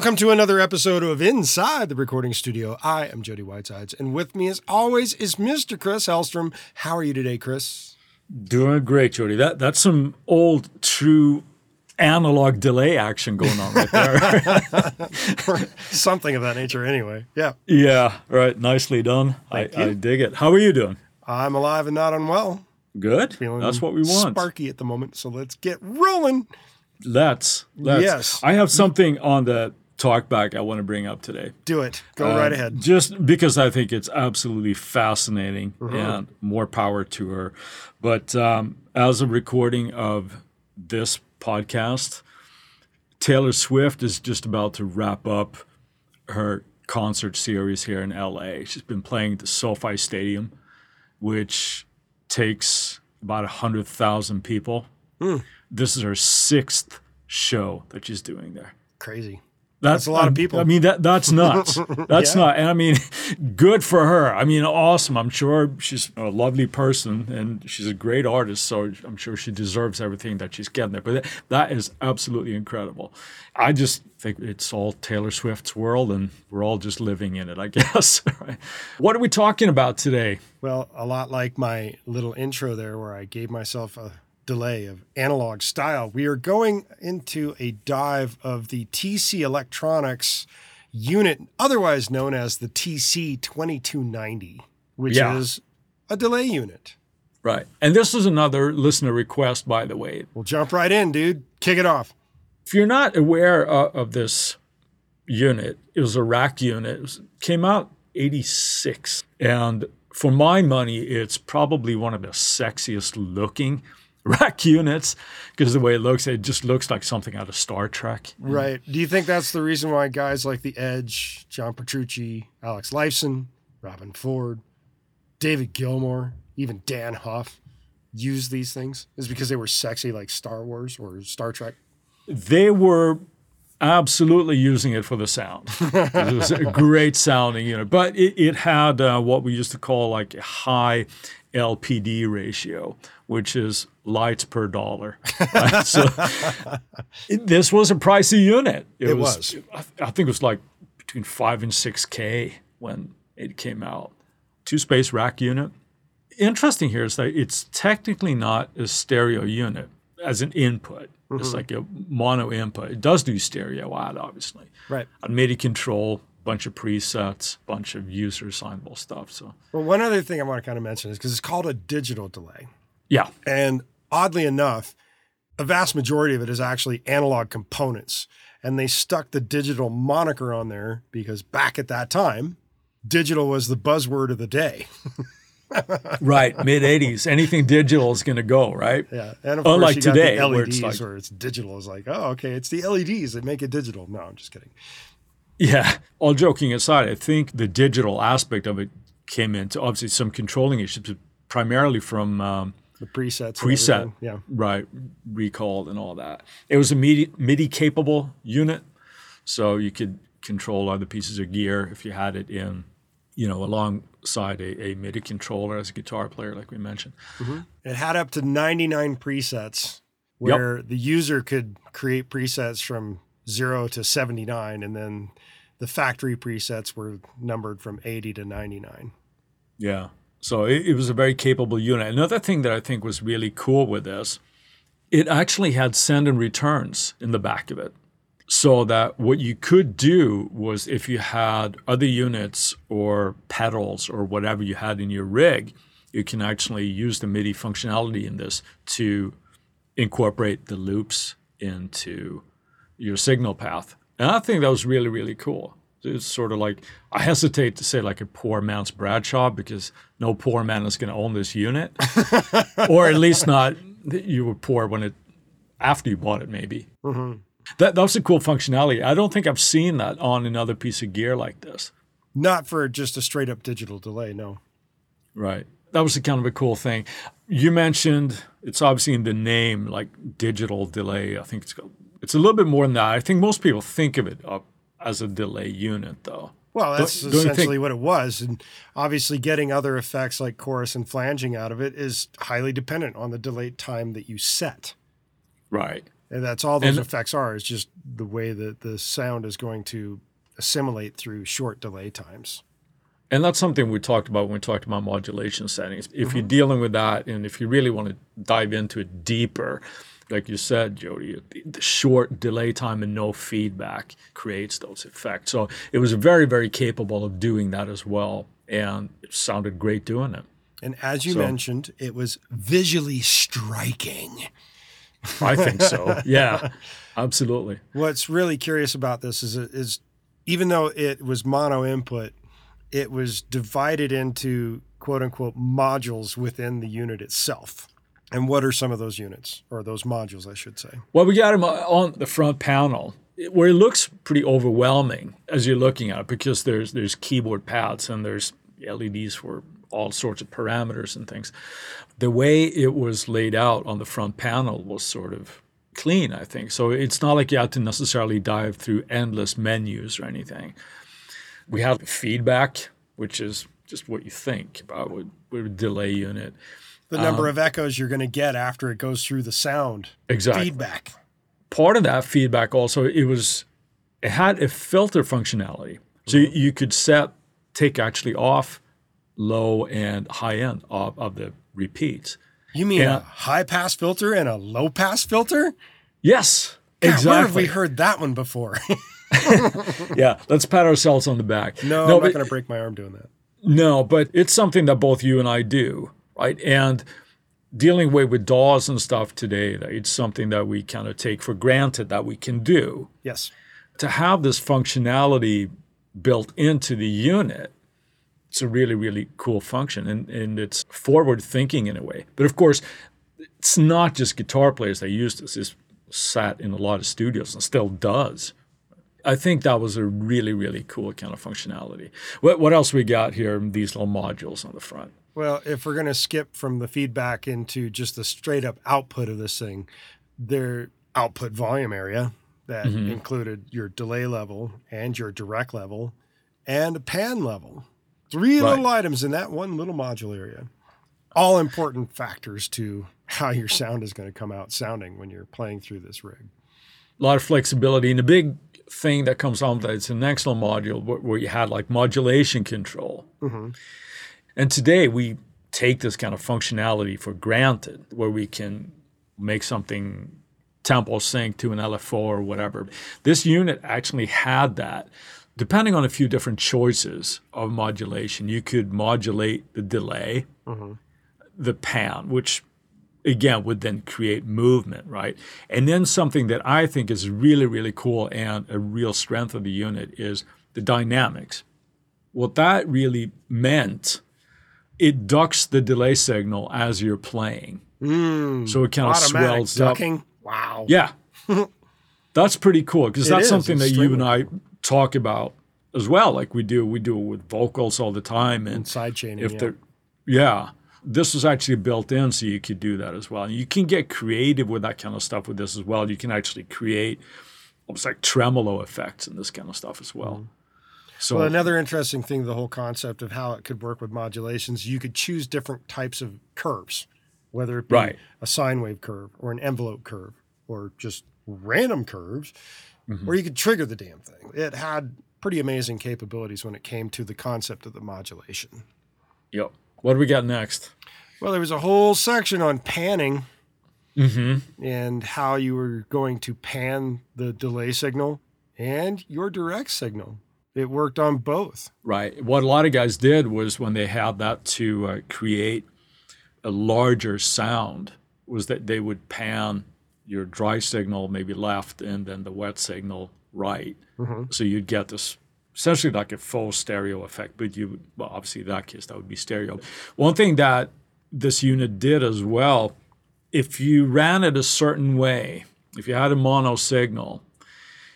Welcome to another episode of Inside the Recording Studio. I am Jody Whitesides, and with me as always is Mr. Chris Hellstrom. How are you today, Chris? Doing great, Jody. That's some old, true analog delay action going on right there. Something of that nature anyway. Yeah. Yeah, right. Nicely done. I dig it. How are you doing? I'm alive and not unwell. Good. Feeling that's what we want. Sparky at the moment, so let's get rolling. Let's. Yes. I have something on the talkback I want to bring up today. Do it. Go right ahead. Just because I think it's absolutely fascinating and more power to her. But as a recording of this podcast, Taylor Swift is just about to wrap up her concert series here in LA. She's been playing at the SoFi Stadium, which takes about 100,000 people. Mm. This is her sixth show that she's doing there. Crazy. That's a lot of people. I mean, that's nuts. That's yeah. And I mean, good for her. I mean, awesome. I'm sure she's a lovely person and she's a great artist. So I'm sure she deserves everything that she's getting there. But that is absolutely incredible. I just think it's all Taylor Swift's world and we're all just living in it, I guess. Right? What are we talking about today? Well, a lot like my little intro there where I gave myself a delay of analog style. We are going into a dive of the TC Electronics unit, otherwise known as the TC 2290, which is a delay unit. Right. And this is another listener request, by the way. We'll jump right in, dude. Kick it off. If you're not aware of this unit, it was a rack unit. Came out 86. And for my money, it's probably one of the sexiest looking rack units, because the way it looks, it just looks like something out of Star Trek. Right. Do you think that's the reason why guys like The Edge, John Petrucci, Alex Lifeson, Robin Ford, David Gilmore, even Dan Huff used these things? Is because they were sexy like Star Wars or Star Trek? They were absolutely using it for the sound. It was a great sounding unit, but it had what we used to call like a high LPD ratio, which is lights per dollar. Right? So this was a pricey unit. It was. I think it was like between $5,000 and $6,000 when it came out. Two-space rack unit. Interesting here is that it's technically not a stereo unit as an input. Mm-hmm. It's like a mono input. It does do stereo out, obviously. Right. A MIDI control, bunch of presets, bunch of user assignable stuff. So, well, one other thing I want to kind of mention is because it's called a digital delay. Yeah. And oddly enough, a vast majority of it is actually analog components. And they stuck the digital moniker on there because back at that time, digital was the buzzword of the day. Right. Mid-'80s. Anything digital is going to go, right? Yeah. And of course, unlike today, the LEDs where it's like, or it's digital. It's like, oh, okay, it's the LEDs that make it digital. No, I'm just kidding. Yeah. All joking aside, I think the digital aspect of it came into obviously some controlling issues, primarily from the preset, yeah, right, recalled and all that. It was a MIDI capable unit, so you could control other pieces of gear if you had it in, you know, alongside a MIDI controller as a guitar player, like we mentioned. Mm-hmm. It had up to 99 presets, where the user could create presets from 0 to 79, and then the factory presets were numbered from 80 to 99. Yeah. So it was a very capable unit. Another thing that I think was really cool with this, it actually had send and returns in the back of it. So that what you could do was if you had other units or pedals or whatever you had in your rig, you can actually use the MIDI functionality in this to incorporate the loops into your signal path. And I think that was really, really cool. It's sort of like, I hesitate to say like a poor man's Bradshaw because no poor man is going to own this unit. Or at least not, you were poor when after you bought it maybe. Mm-hmm. That was a cool functionality. I don't think I've seen that on another piece of gear like this. Not for just a straight up digital delay, no. Right. That was kind of a cool thing. You mentioned, it's obviously in the name, like digital delay. I think it's a little bit more than that. I think most people think of it as a delay unit, though. Well, that's essentially what it was. And obviously getting other effects like chorus and flanging out of it is highly dependent on the delay time that you set. Right. And that's all those effects are, is just the way that the sound is going to assimilate through short delay times. And that's something we talked about when we talked about modulation settings. If you're dealing with that, and if you really want to dive into it deeper, like you said, Jody, the short delay time and no feedback creates those effects. So it was very, very capable of doing that as well. And it sounded great doing it. And as you mentioned, it was visually striking. I think so. Yeah, absolutely. What's really curious about this is even though it was mono input, it was divided into quote unquote modules within the unit itself. And what are some of those units, or those modules, I should say? Well, we got them on the front panel, where it looks pretty overwhelming as you're looking at it, because there's keyboard pads and there's LEDs for all sorts of parameters and things. The way it was laid out on the front panel was sort of clean, I think. So it's not like you had to necessarily dive through endless menus or anything. We have feedback, which is just what you think about with a delay unit. The number of echoes you're going to get after it goes through the sound. Exactly. Feedback. Part of that feedback also, it had a filter functionality. So you could take actually off low and high end of the repeats. You mean a high pass filter and a low pass filter? Yes, exactly. Where have we heard that one before? Yeah, let's pat ourselves on the back. No, I'm not going to break my arm doing that. No, but it's something that both you and I do. Right. And dealing with DAWs and stuff today, it's something that we kind of take for granted that we can do. Yes. To have this functionality built into the unit, it's a really, really cool function. And it's forward thinking in a way. But of course, it's not just guitar players that use this. It's sat in a lot of studios and still does. I think that was a really, really cool kind of functionality. What else we got here? These little modules on the front. Well, if we're going to skip from the feedback into just the straight up output of this thing, their output volume area that included your delay level and your direct level and a pan level. Three little items in that one little module area. All important factors to how your sound is going to come out sounding when you're playing through this rig. A lot of flexibility. And the big thing that comes on, it's an excellent module where you had like modulation control. And today we take this kind of functionality for granted, where we can make something tempo sync to an LFO or whatever. This unit actually had that. Depending on a few different choices of modulation, you could modulate the delay, the pan, which again would then create movement, right? And then something that I think is really, really cool and a real strength of the unit is the dynamics. What that really meant, it ducks the delay signal as you're playing. So it kind of swells ducking up. Wow. Yeah. That's pretty cool, because that's something that you and I talk about as well. Like we do it with vocals all the time. And side chaining. This was actually built in, so you could do that as well. And you can get creative with that kind of stuff with this as well. You can actually create almost like tremolo effects and this kind of stuff as well. So, well, another interesting thing, the whole concept of how it could work with modulations, you could choose different types of curves, whether it be a sine wave curve or an envelope curve or just random curves, or you could trigger the damn thing. It had pretty amazing capabilities when it came to the concept of the modulation. Yep. What do we got next? Well, there was a whole section on panning and how you were going to pan the delay signal and your direct signal. It worked on both. Right. What a lot of guys did was when they had that to create a larger sound, was that they would pan your dry signal maybe left and then the wet signal right. So you'd get this essentially like a full stereo effect, but obviously in that case, that would be stereo. One thing that this unit did as well, if you ran it a certain way, if you had a mono signal,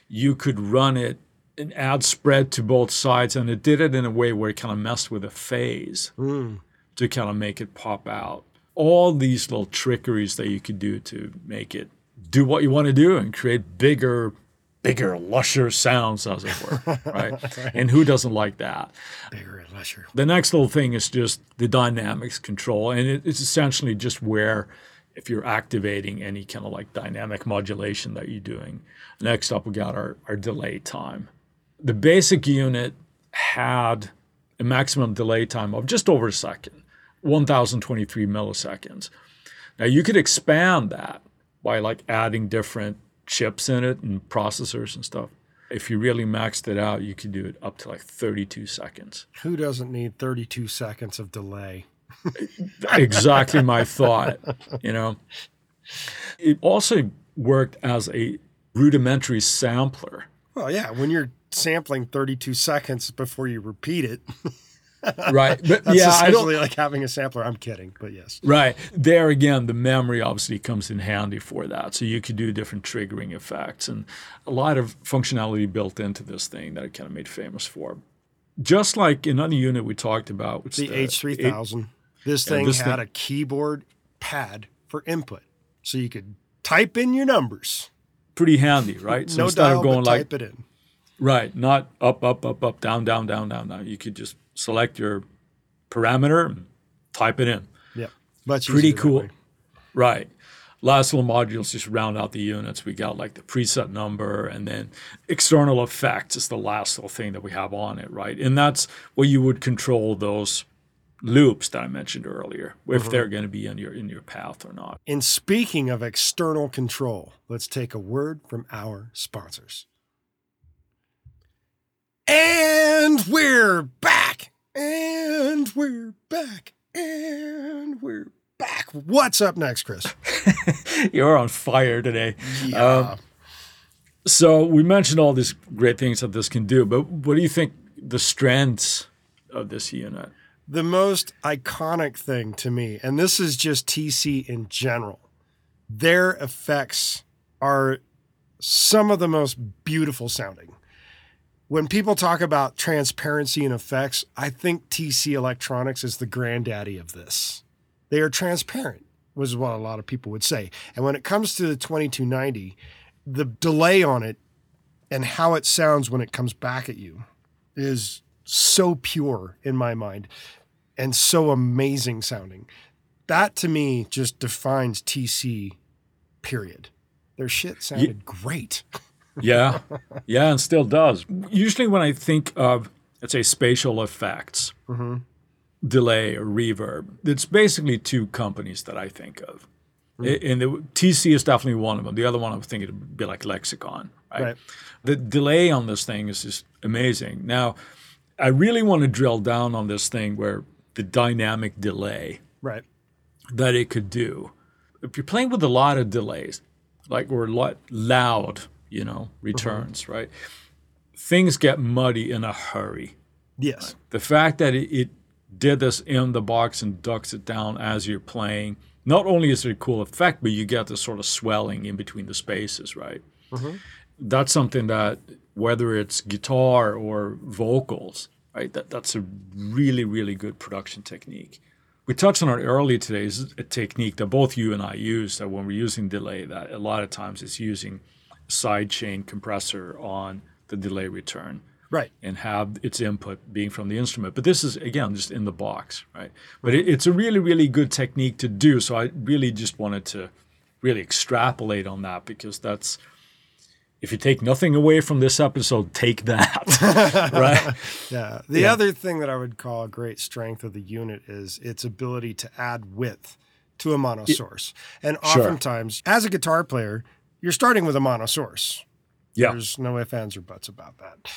you could run it and add spread to both sides, and it did it in a way where it kind of messed with a phase to kind of make it pop out. All these little trickeries that you could do to make it do what you want to do and create bigger, lusher sounds, as it were, right? And who doesn't like that? Bigger and lusher. The next little thing is just the dynamics control, and it's essentially just where if you're activating any kind of like dynamic modulation that you're doing. Next up, we got our delay time. The basic unit had a maximum delay time of just over a second, 1,023 milliseconds. Now you could expand that by like adding different chips in it and processors and stuff. If you really maxed it out, you could do it up to like 32 seconds. Who doesn't need 32 seconds of delay? Exactly my thought, you know. It also worked as a rudimentary sampler. Well, yeah, when you're sampling 32 seconds before you repeat it. Right. But that's essentially like having a sampler. I'm kidding, but yes. Right. There again, the memory obviously comes in handy for that. So you could do different triggering effects and a lot of functionality built into this thing that it kind of made famous for. Just like another unit we talked about. Which the H3000. This thing had a keyboard pad for input. So you could type in your numbers. Pretty handy, right? So type it in. Right. Not up, up, up, up, down, down, down, down, down. You could just select your parameter and type it in. Yeah. Much pretty cool. Right. Last little modules just round out the units. We got like the preset number and then external effects is the last little thing that we have on it, right? And that's where you would control those loops that I mentioned earlier, if they're going to be in your path or not. And speaking of external control, let's take a word from our sponsors. And we're back. And we're back. And we're back. What's up next, Chris? You're on fire today. Yeah. So we mentioned all these great things that this can do, but what do you think the strengths of this unit? The most iconic thing to me, and this is just TC in general, their effects are some of the most beautiful sounding. When people talk about transparency and effects, I think TC Electronics is the granddaddy of this. They are transparent, was what a lot of people would say. And when it comes to the 2290, the delay on it and how it sounds when it comes back at you is so pure in my mind and so amazing sounding. That to me just defines TC, period. Their shit sounded great. Yeah. Yeah, and still does. Usually when I think of, let's say, spatial effects, delay or reverb, it's basically two companies that I think of. And TC is definitely one of them. The other one I'm thinking would be like Lexicon. Right? The delay on this thing is just amazing. Now, I really want to drill down on this thing where the dynamic delay that it could do. If you're playing with a lot of delays, like or a lot loud, you know, returns, right? Things get muddy in a hurry. Yes. Right? The fact that it did this in the box and ducks it down as you're playing, not only is it a cool effect, but you get this sort of swelling in between the spaces, right? That's something that, whether it's guitar or vocals, right, that's a really, really good production technique. We touched on it earlier today. It's a technique that both you and I use, that when we're using delay, that a lot of times it's using sidechain compressor on the delay return, right, and have its input being from the instrument. But this is, again, just in the box, right? But it's a really, really good technique to do. So I really just wanted to really extrapolate on that, because that's, if you take nothing away from this episode, take that, right? Yeah. The other thing that I would call a great strength of the unit is its ability to add width to a mono source. And oftentimes, as a guitar player, you're starting with a mono source. Yeah. There's no ifs, ands, or buts about that.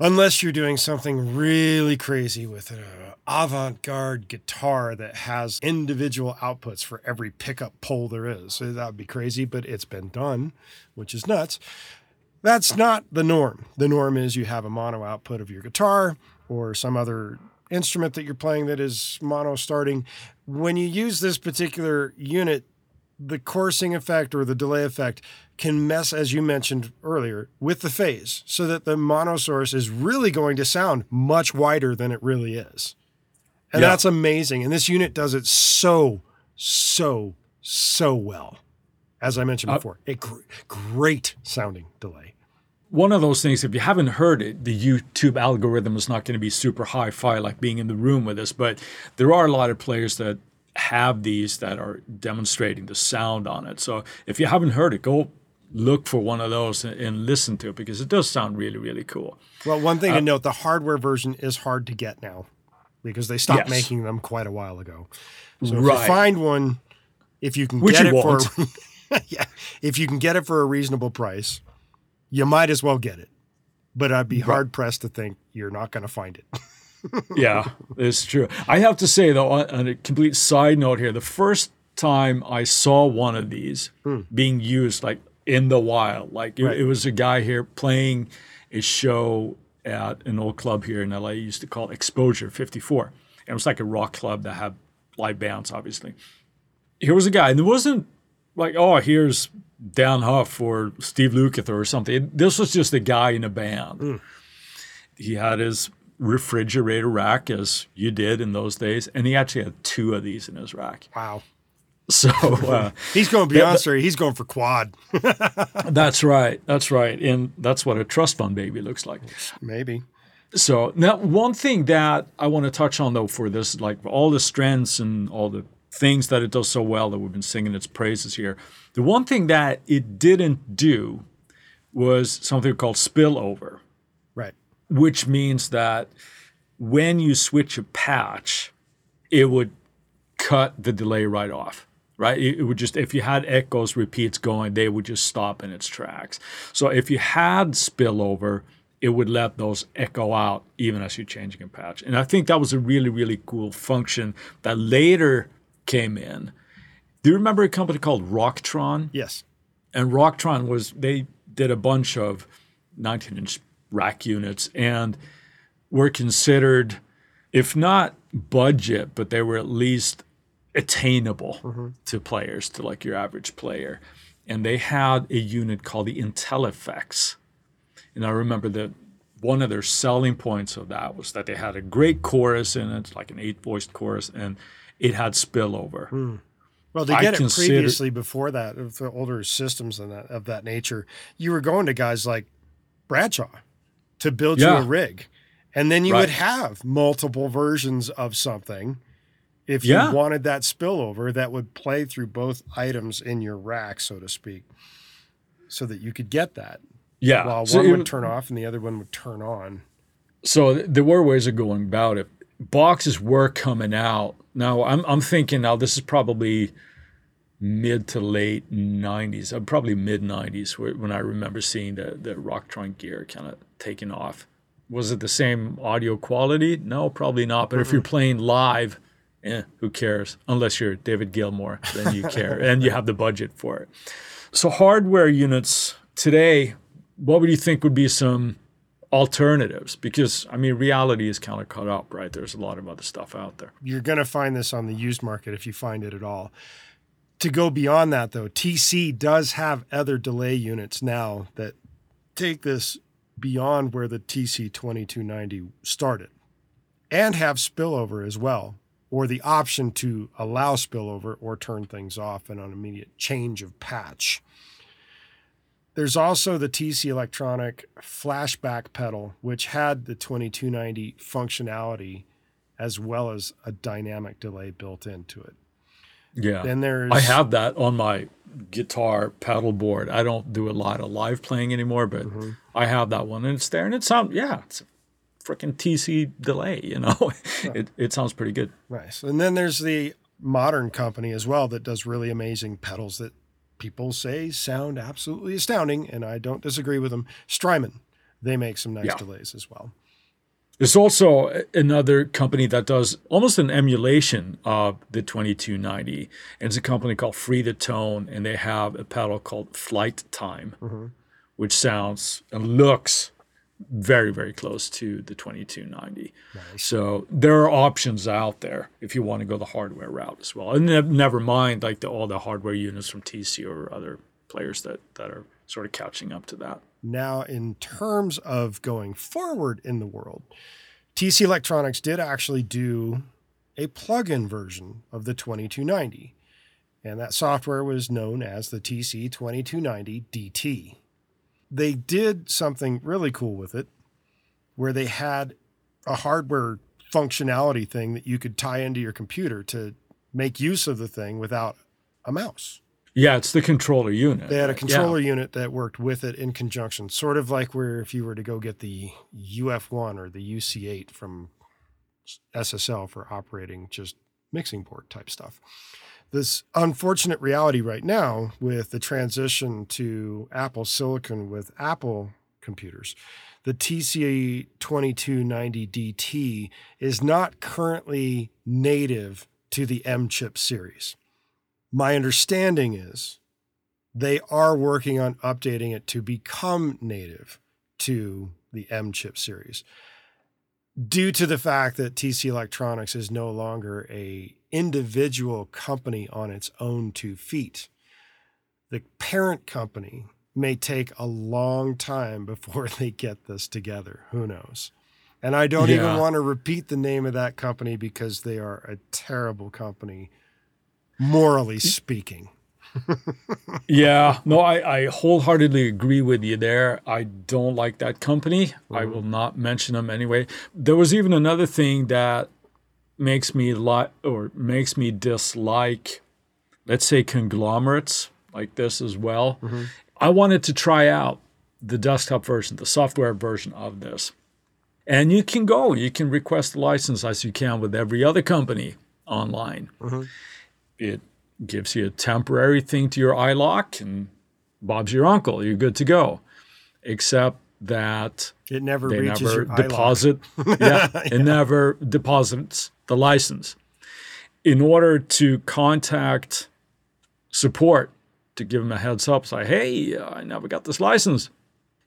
Unless you're doing something really crazy with an avant-garde guitar that has individual outputs for every pickup pole there is. So that would be crazy, but it's been done, which is nuts. That's not the norm. The norm is you have a mono output of your guitar or some other instrument that you're playing that is mono starting. When you use this particular unit, the coursing effect or the delay effect can mess, as you mentioned earlier, with the phase, so that the mono source is really going to sound much wider than it really is. And that's amazing. And this unit does it so, so, so well. As I mentioned before, a great sounding delay. One of those things, if you haven't heard it, the YouTube algorithm is not going to be super hi-fi like being in the room with us, but there are a lot of players that have these that are demonstrating the sound on it. So if you haven't heard it, go look for one of those and listen to it, because it does sound really, really cool. Well, one thing to note, the hardware version is hard to get now because they stopped making them quite a while ago. So if you find one, if you can get it for if you can get it for a reasonable price, you might as well get it. But I'd be hard-pressed to think you're not going to find it. Yeah, it's true. I have to say, though, on a complete side note here, the first time I saw one of these being used, like, in the wild, like, it was a guy here playing a show at an old club here in LA, used to call Exposure 54. And it was like a rock club that had live bands, obviously. Here was a guy, and it wasn't like, oh, here's Dan Huff or Steve Lukather or something. This was just a guy in a band. He had his refrigerator rack, as you did in those days, and he actually had two of these in his rack. Wow. So he's going beyond story. He's going for quad. That's right. And that's what a trust fund baby looks like. Maybe. So now, one thing that I want to touch on, though, for this, like all the strengths and all the things that it does so well that we've been singing its praises here, the one thing that it didn't do was something called spillover. Right. Which means that when you switch a patch, it would cut the delay right off, right? It would just, if you had echoes, repeats going, they would just stop in its tracks. So if you had spillover, it would let those echo out even as you're changing a patch. And I think that was a really, really cool function that later came in. Do you remember a company called Rocktron? Yes. And Rocktron was, they did a bunch of 19-inch rack units and were considered, if not budget, but they were at least attainable to players, to like your average player. And they had a unit called the Intellifex. And I remember that one of their selling points of that was that they had a great chorus in it, like an 8-voiced chorus, and it had spillover. Well, they did it previously before that, for older systems and that, of that nature. You were going to guys like Bradshaw to build you a rig. And then you would have multiple versions of something if you wanted that spillover that would play through both items in your rack, so to speak, so that you could get that. Yeah. While one would turn off and the other one would turn on. So there were ways of going about it. Boxes were coming out. Now, I'm thinking now this is probably mid to late 90s, probably mid-90s when I remember seeing the Rocktron gear kind of taking off. Was it the same audio quality? No, probably not. But if you're playing live, who cares? Unless you're David Gilmore, then you care and you have the budget for it. So hardware units today, what would you think would be some alternatives? Because, I mean, reality is kind of caught up, right? There's a lot of other stuff out there. You're going to find this on the used market if you find it at all. To go beyond that, though, TC does have other delay units now that take this beyond where the TC2290 started and have spillover as well, or the option to allow spillover or turn things off in an immediate change of patch. There's also the TC Electronic Flashback pedal, which had the 2290 functionality as well as a dynamic delay built into it. Yeah. Then there's, I have that on my guitar pedal board. I don't do a lot of live playing anymore, but I have that one and it's there and it sounds, it's a freaking TC delay, you know, it sounds pretty good. Nice. And then there's the modern company as well that does really amazing pedals that people say sound absolutely astounding. And I don't disagree with them. Strymon, they make some nice delays as well. There's also another company that does almost an emulation of the 2290. And it's a company called Free the Tone, and they have a pedal called Flight Time, which sounds and looks very, very close to the 2290. Nice. So there are options out there if you want to go the hardware route as well. And never mind like all the hardware units from TC or other players that are sort of catching up to that. Now, in terms of going forward in the world, TC Electronics did actually do a plug-in version of the 2290, and that software was known as the TC2290DT. They did something really cool with it, where they had a hardware functionality thing that you could tie into your computer to make use of the thing without a mouse. Yeah, it's the controller unit. They had a controller unit that worked with it in conjunction, sort of like where if you were to go get the UF1 or the UC8 from SSL for operating just mixing board type stuff. This unfortunate reality right now with the transition to Apple Silicon with Apple computers, the TC2290DT is not currently native to the M-Chip series. My understanding is they are working on updating it to become native to the M-Chip series due to the fact that TC Electronics is no longer a individual company on its own two feet. The parent company may take a long time before they get this together. Who knows? And I don't even want to repeat the name of that company because they are a terrible company, morally speaking. No, I wholeheartedly agree with you there. I don't like that company. Mm-hmm. I will not mention them anyway. There was even another thing that makes me dislike, let's say, conglomerates like this as well. Mm-hmm. I wanted to try out the desktop version, the software version of this. And you can go, you can request a license as you can with every other company online. Mm-hmm. It gives you a temporary thing to your iLock and Bob's your uncle. You're good to go. Except that it never reaches your deposit. It never deposits the license. In order to contact support to give them a heads up, say, hey, I never got this license,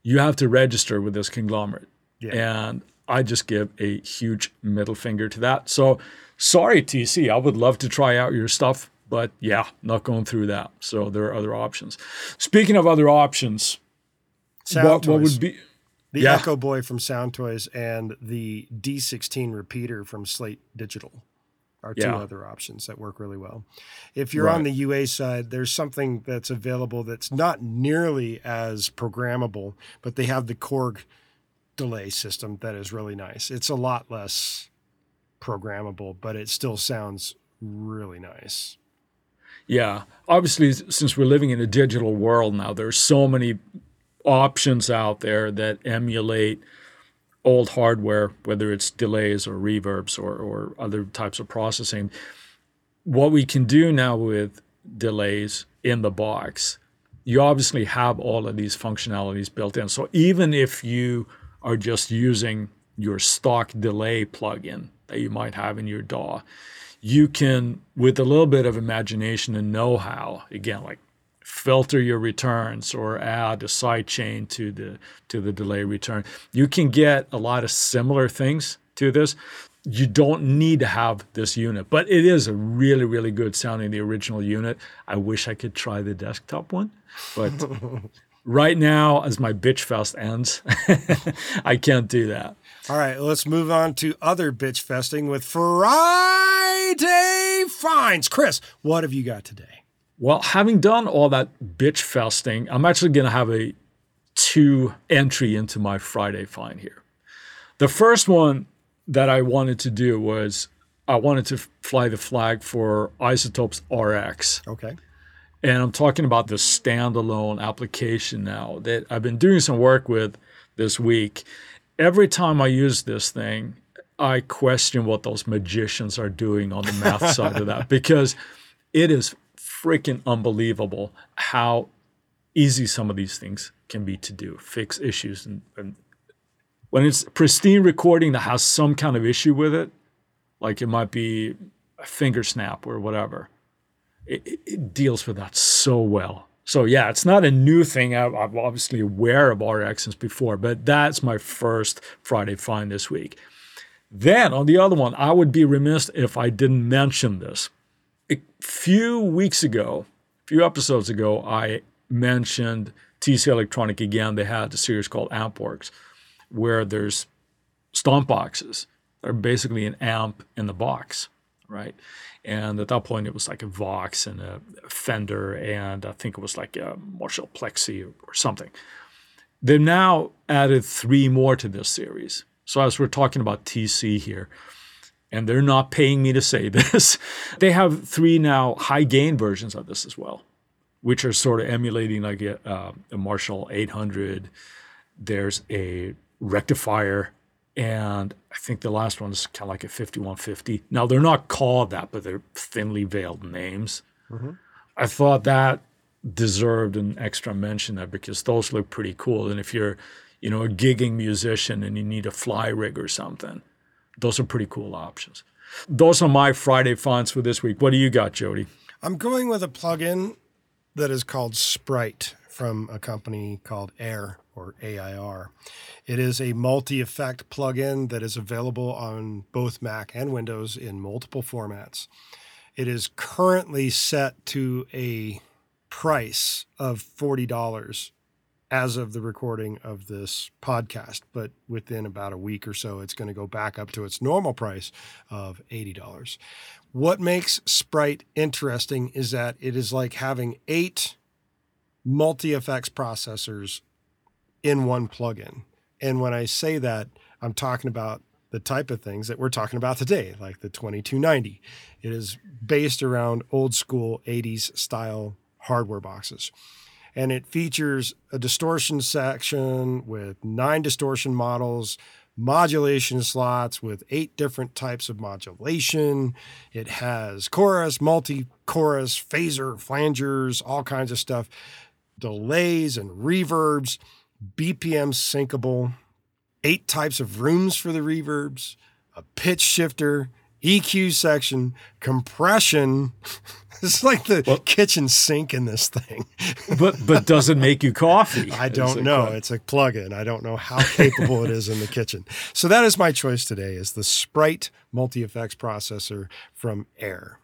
you have to register with this conglomerate. Yeah. And I just give a huge middle finger to that. So sorry, TC, I would love to try out your stuff, but not going through that. So there are other options. Speaking of other options, what would be the Echo Boy from Sound Toys and the D16 repeater from Slate Digital are two other options that work really well. If you're on the UA side, there's something that's available that's not nearly as programmable, but they have the Korg delay system that is really nice. It's a lot less programmable, but it still sounds really nice. Yeah. Obviously, since we're living in a digital world now, there's so many options out there that emulate old hardware, whether it's delays or reverbs or other types of processing. What we can do now with delays in the box, you obviously have all of these functionalities built in. So even if you are just using your stock delay plugin that you might have in your DAW, you can, with a little bit of imagination and know-how, again, like filter your returns or add a side chain to the delay return. You can get a lot of similar things to this. You don't need to have this unit, but it is a really, really good sounding, the original unit. I wish I could try the desktop one, but right now, as my bitch fest ends, I can't do that. All right, let's move on to other bitch festing with Friday Finds. Chris, what have you got today? Well, having done all that bitch festing, I'm actually going to have a two entry into my Friday find here. The first one that I wanted to do was I wanted to fly the flag for Isotopes RX. Okay. And I'm talking about the standalone application now that I've been doing some work with this week. Every time I use this thing, I question what those magicians are doing on the math side of that, because it is freaking unbelievable how easy some of these things can be to do, fix issues. And when it's pristine recording that has some kind of issue with it, like it might be a finger snap or whatever, it deals with that so well. So yeah, it's not a new thing. I'm obviously aware of RX since before, but that's my first Friday find this week. Then on the other one, I would be remiss if I didn't mention this. A few episodes ago, I mentioned TC Electronic again. They had a series called AmpWorks, where there's stomp boxes. They're basically an amp in the box, right? And at that point, it was like a Vox and a Fender, and I think it was like a Marshall Plexi or something. They've now added three more to this series. So as we're talking about TC here, and they're not paying me to say this, they have three now high-gain versions of this as well, which are sort of emulating like a Marshall 800. There's a rectifier, and I think the last one's kind of like a 5150. Now, they're not called that, but they're thinly veiled names. Mm-hmm. I thought that deserved an extra mention there because those look pretty cool. And if you're, you know, a gigging musician and you need a fly rig or something, those are pretty cool options. Those are my Friday fonts for this week. What do you got, Jody? I'm going with a plugin that is called Sprite from a company called Air, or AIR. It is a multi-effect plugin that is available on both Mac and Windows in multiple formats. It is currently set to a price of $40 as of the recording of this podcast, but within about a week or so, it's going to go back up to its normal price of $80. What makes Sprite interesting is that it is like having 8 multi-effects processors in one plugin. And when I say that, I'm talking about the type of things that we're talking about today, like the 2290. It is based around old school 80s style hardware boxes. And it features a distortion section with 9 distortion models, modulation slots with 8 different types of modulation. It has chorus, multi-chorus, phaser, flangers, all kinds of stuff, delays and reverbs, BPM syncable, 8 types of rooms for the reverbs, a pitch shifter, EQ section, compression. It's like the kitchen sink in this thing. But does it make you coffee? I don't know. It's a plug-in. I don't know how capable it is in the kitchen. So that is my choice today, is the Sprite multi-effects processor from Air.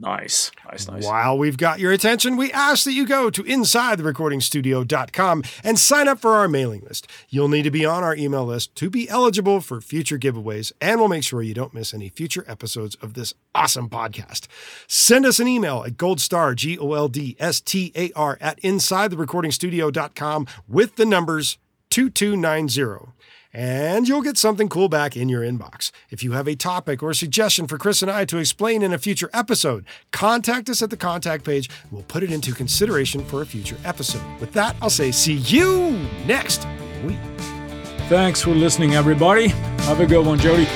Nice. Nice. While we've got your attention, we ask that you go to InsideTheRecordingStudio.com and sign up for our mailing list. You'll need to be on our email list to be eligible for future giveaways, and we'll make sure you don't miss any future episodes of this awesome podcast. Send us an email at goldstar, GOLDSTAR, at InsideTheRecordingStudio.com with the numbers 2290. And you'll get something cool back in your inbox. If you have a topic or suggestion for Chris and I to explain in a future episode, contact us at the contact page. We'll put it into consideration for a future episode. With that, I'll say see you next week. Thanks for listening, everybody. Have a good one, Jody.